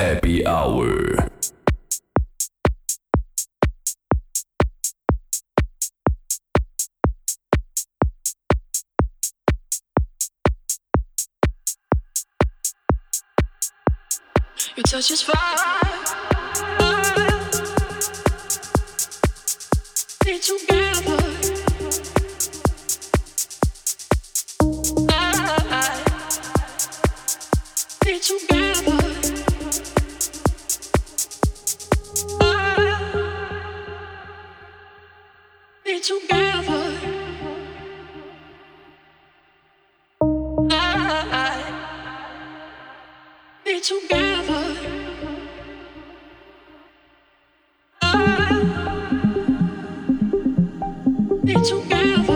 Happy Hour. Your touch is fire. Together, I together. I together. I together.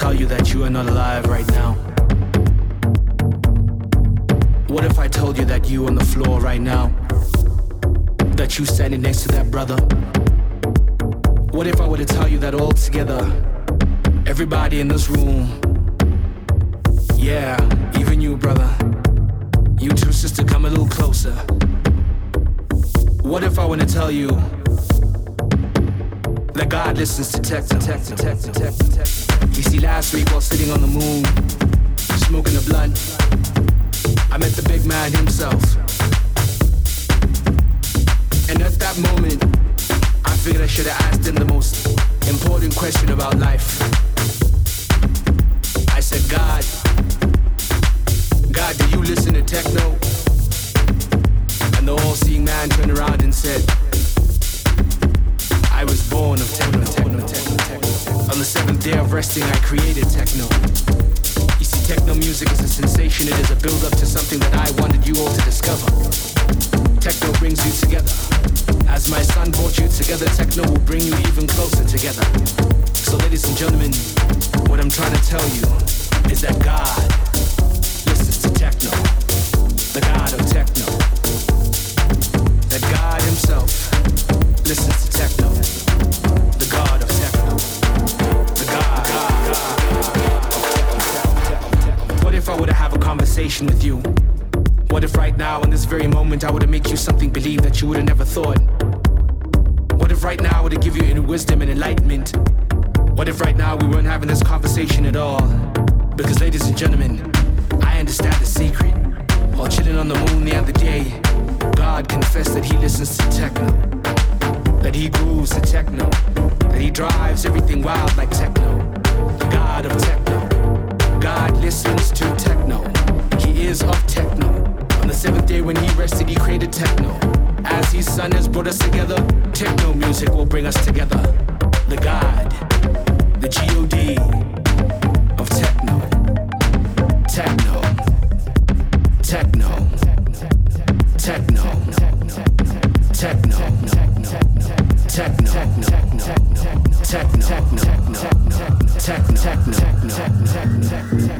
tell you that you are not alive right now? What if I told you that you on the floor right now? That you standing next to that brother? What if I were to tell you that all together, everybody in this room, yeah, even you, brother, you two, sister, come a little closer. What if I were to tell you that God listens to techno. You see, last week while sitting on the moon, smoking a blunt, I met the big man himself. And at that moment, I figured I should have asked him the most important question about life. I said, God, do you listen to techno? And the all-seeing man turned around and said, I was born of techno. On the seventh day of resting, I created techno. You see, techno music is a sensation. It is a build-up to something that I wanted you all to discover. Techno brings you together. As my son brought you together, techno will bring you even closer together. So ladies and gentlemen, what I'm trying to tell you is that God listens to techno. The God of techno. That God himself listens to techno. The God of techno. The God. What if I were to have a conversation with you? What if right now in this very moment I were to make you something believe that you would have never thought? What if right now I were to give you inner wisdom and enlightenment? What if right now we weren't having this conversation at all? Because ladies and gentlemen, I understand the secret. While chilling on the moon the other day, God confessed that he listens to techno. That he grooves to techno. That he drives everything wild like techno. The God of techno. God listens to techno. He is of techno. On the seventh day when he rested, he created techno. As his son has brought us together, techno music will bring us together. The God, the G-O-D of techno. Techno. Techno. Techno. Techno. Techno, techno, techno, techno, techno, techno, techno, techno, techno, techno.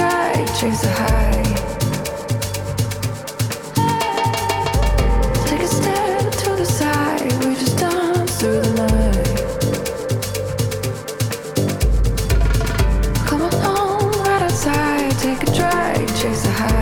stride, chase the high. Take a step to the side, we just dance through the night. Come on home, right outside, take a drive, chase the high.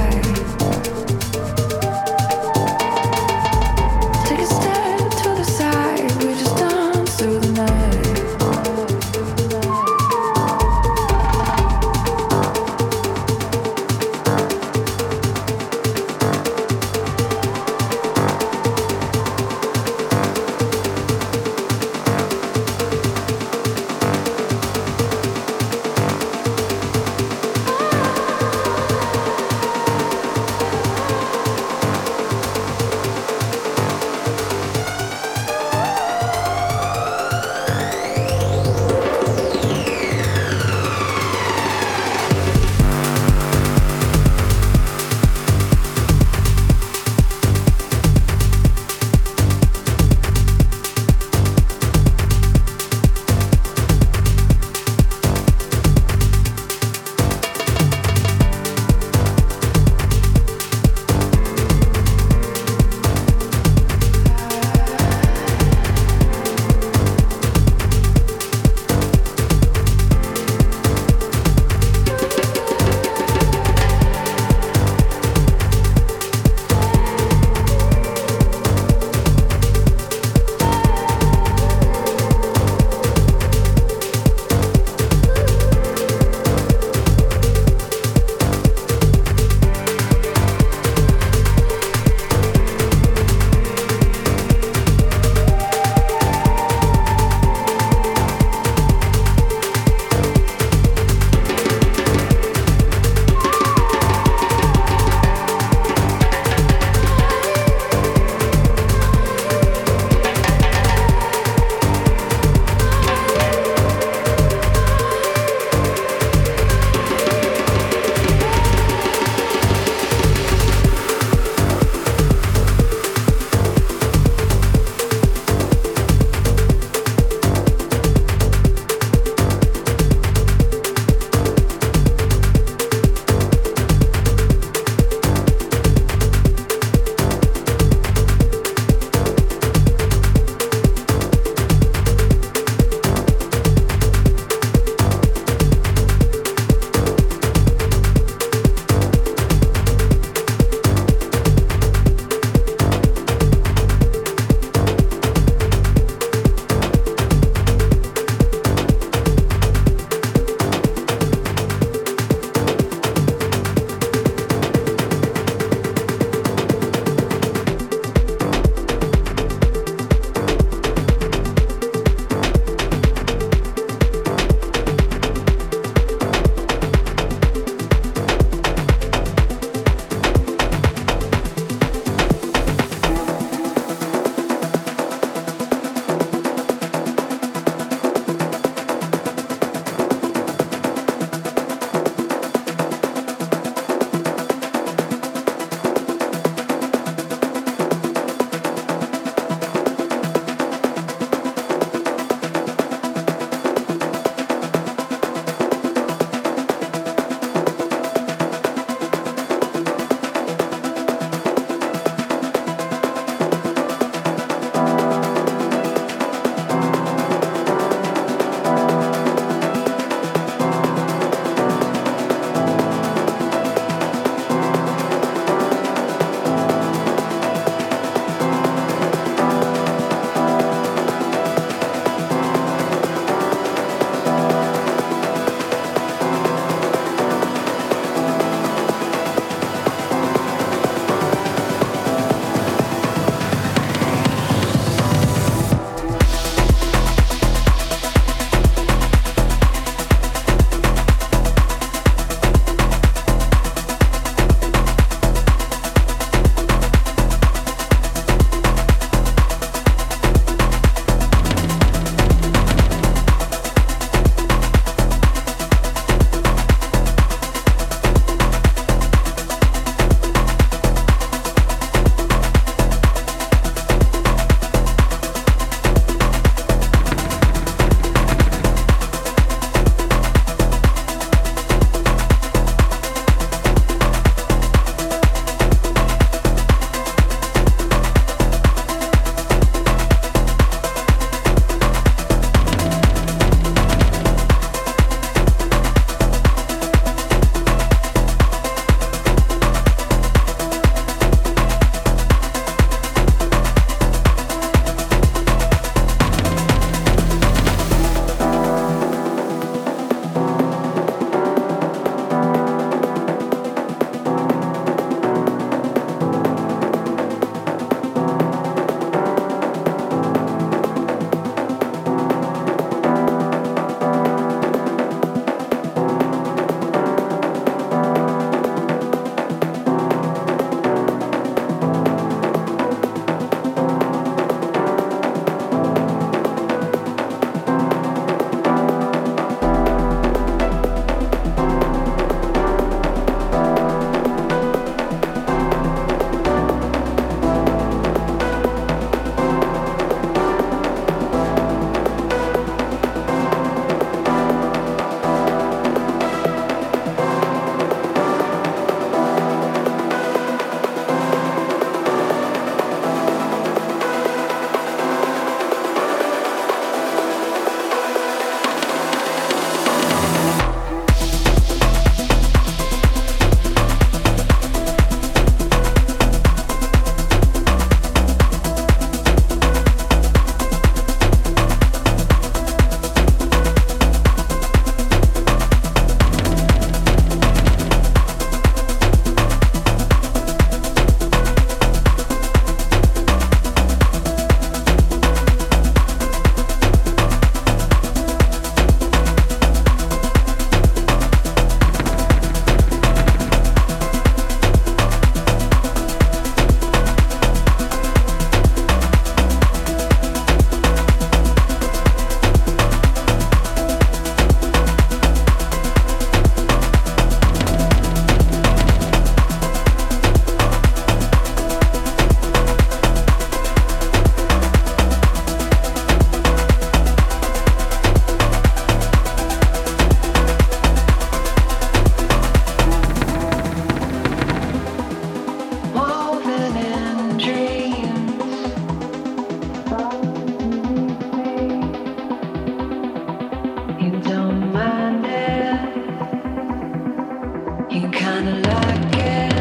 You kinda like it,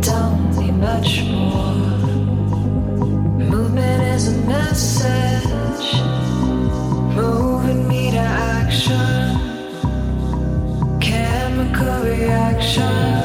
don't need much more. Movement is a message, moving me to action, chemical reaction.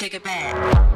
Take it back.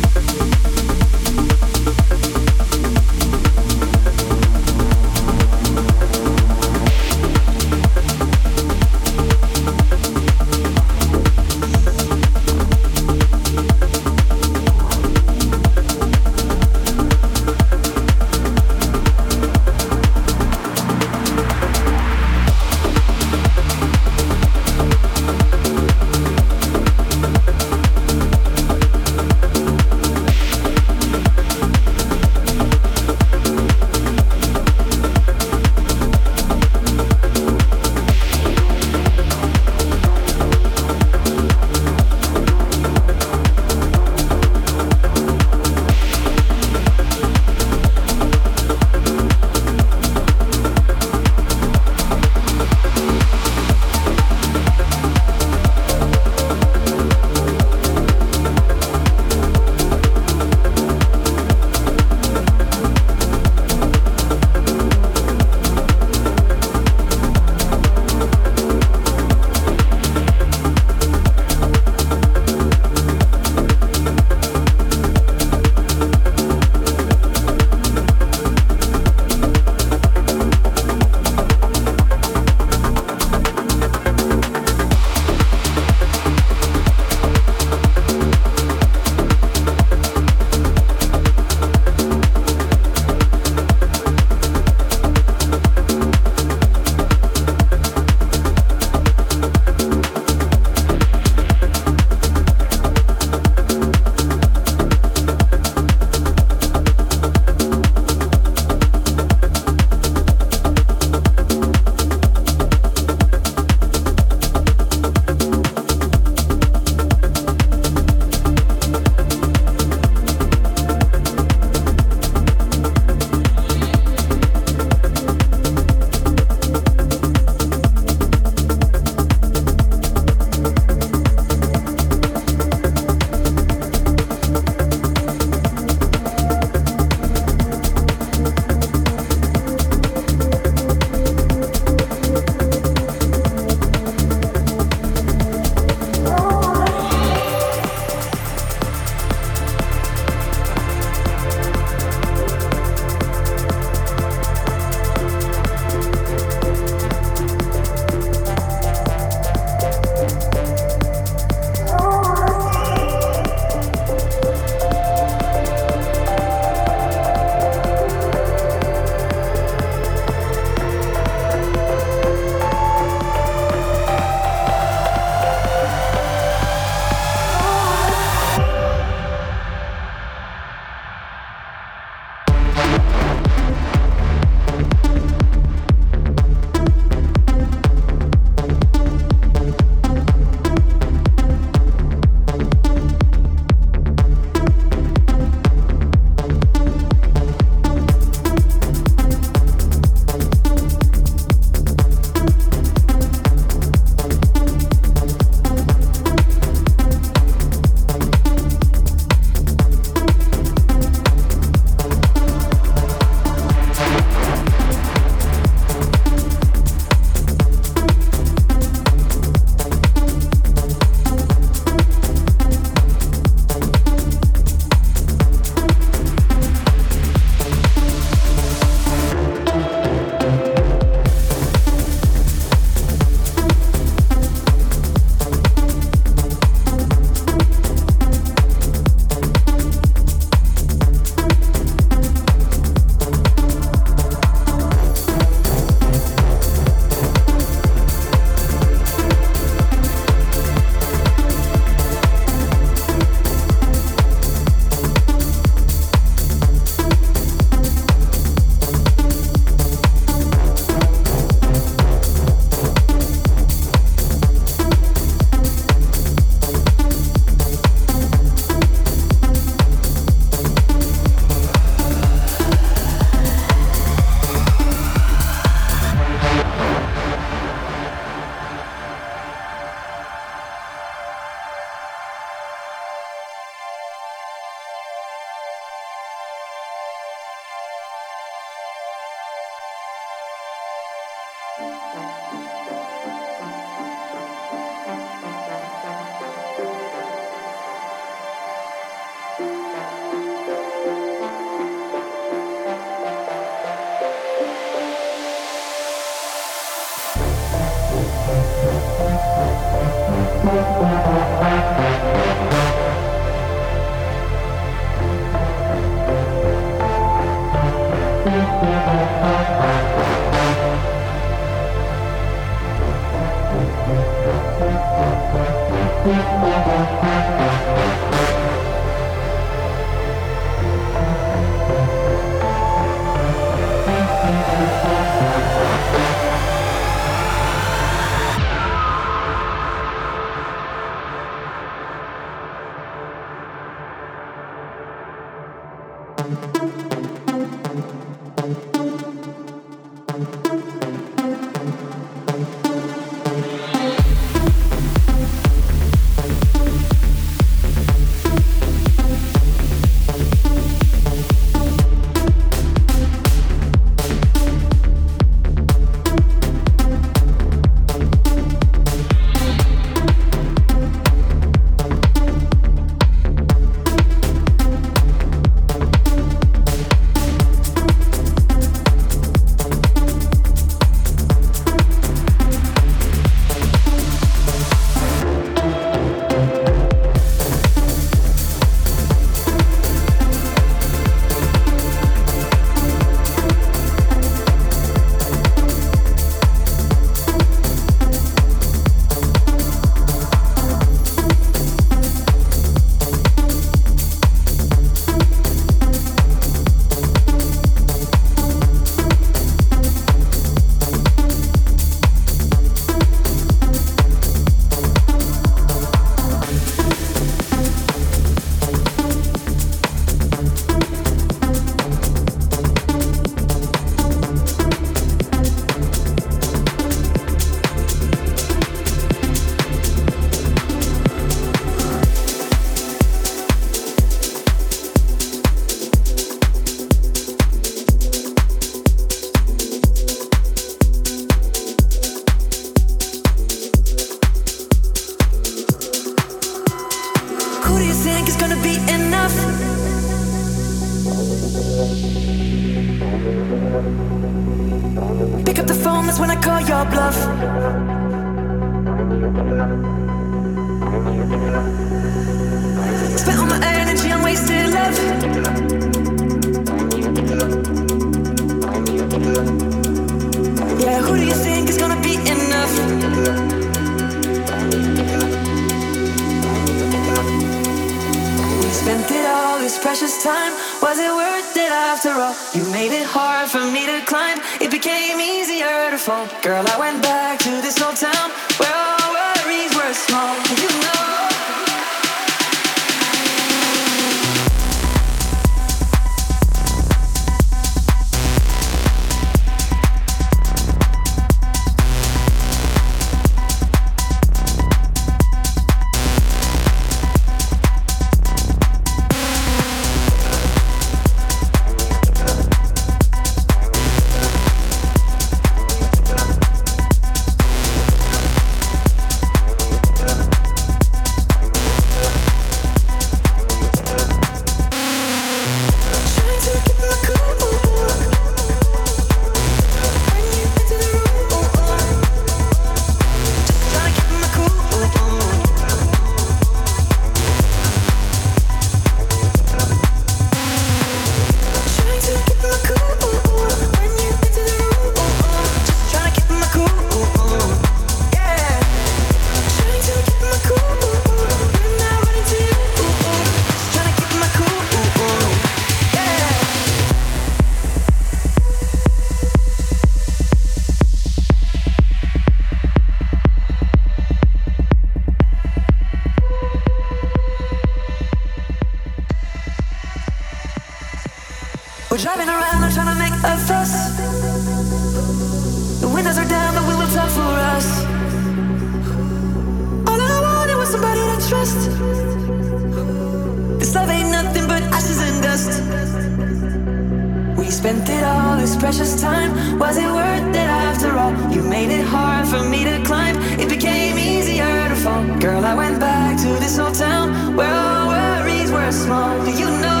We spent it all, this precious time. Was it worth it after all? You made it hard for me to climb. It became easier to fall. Girl, I went back to this old town where all worries were small. Do you know?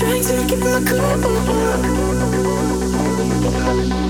Trying to keep my cool.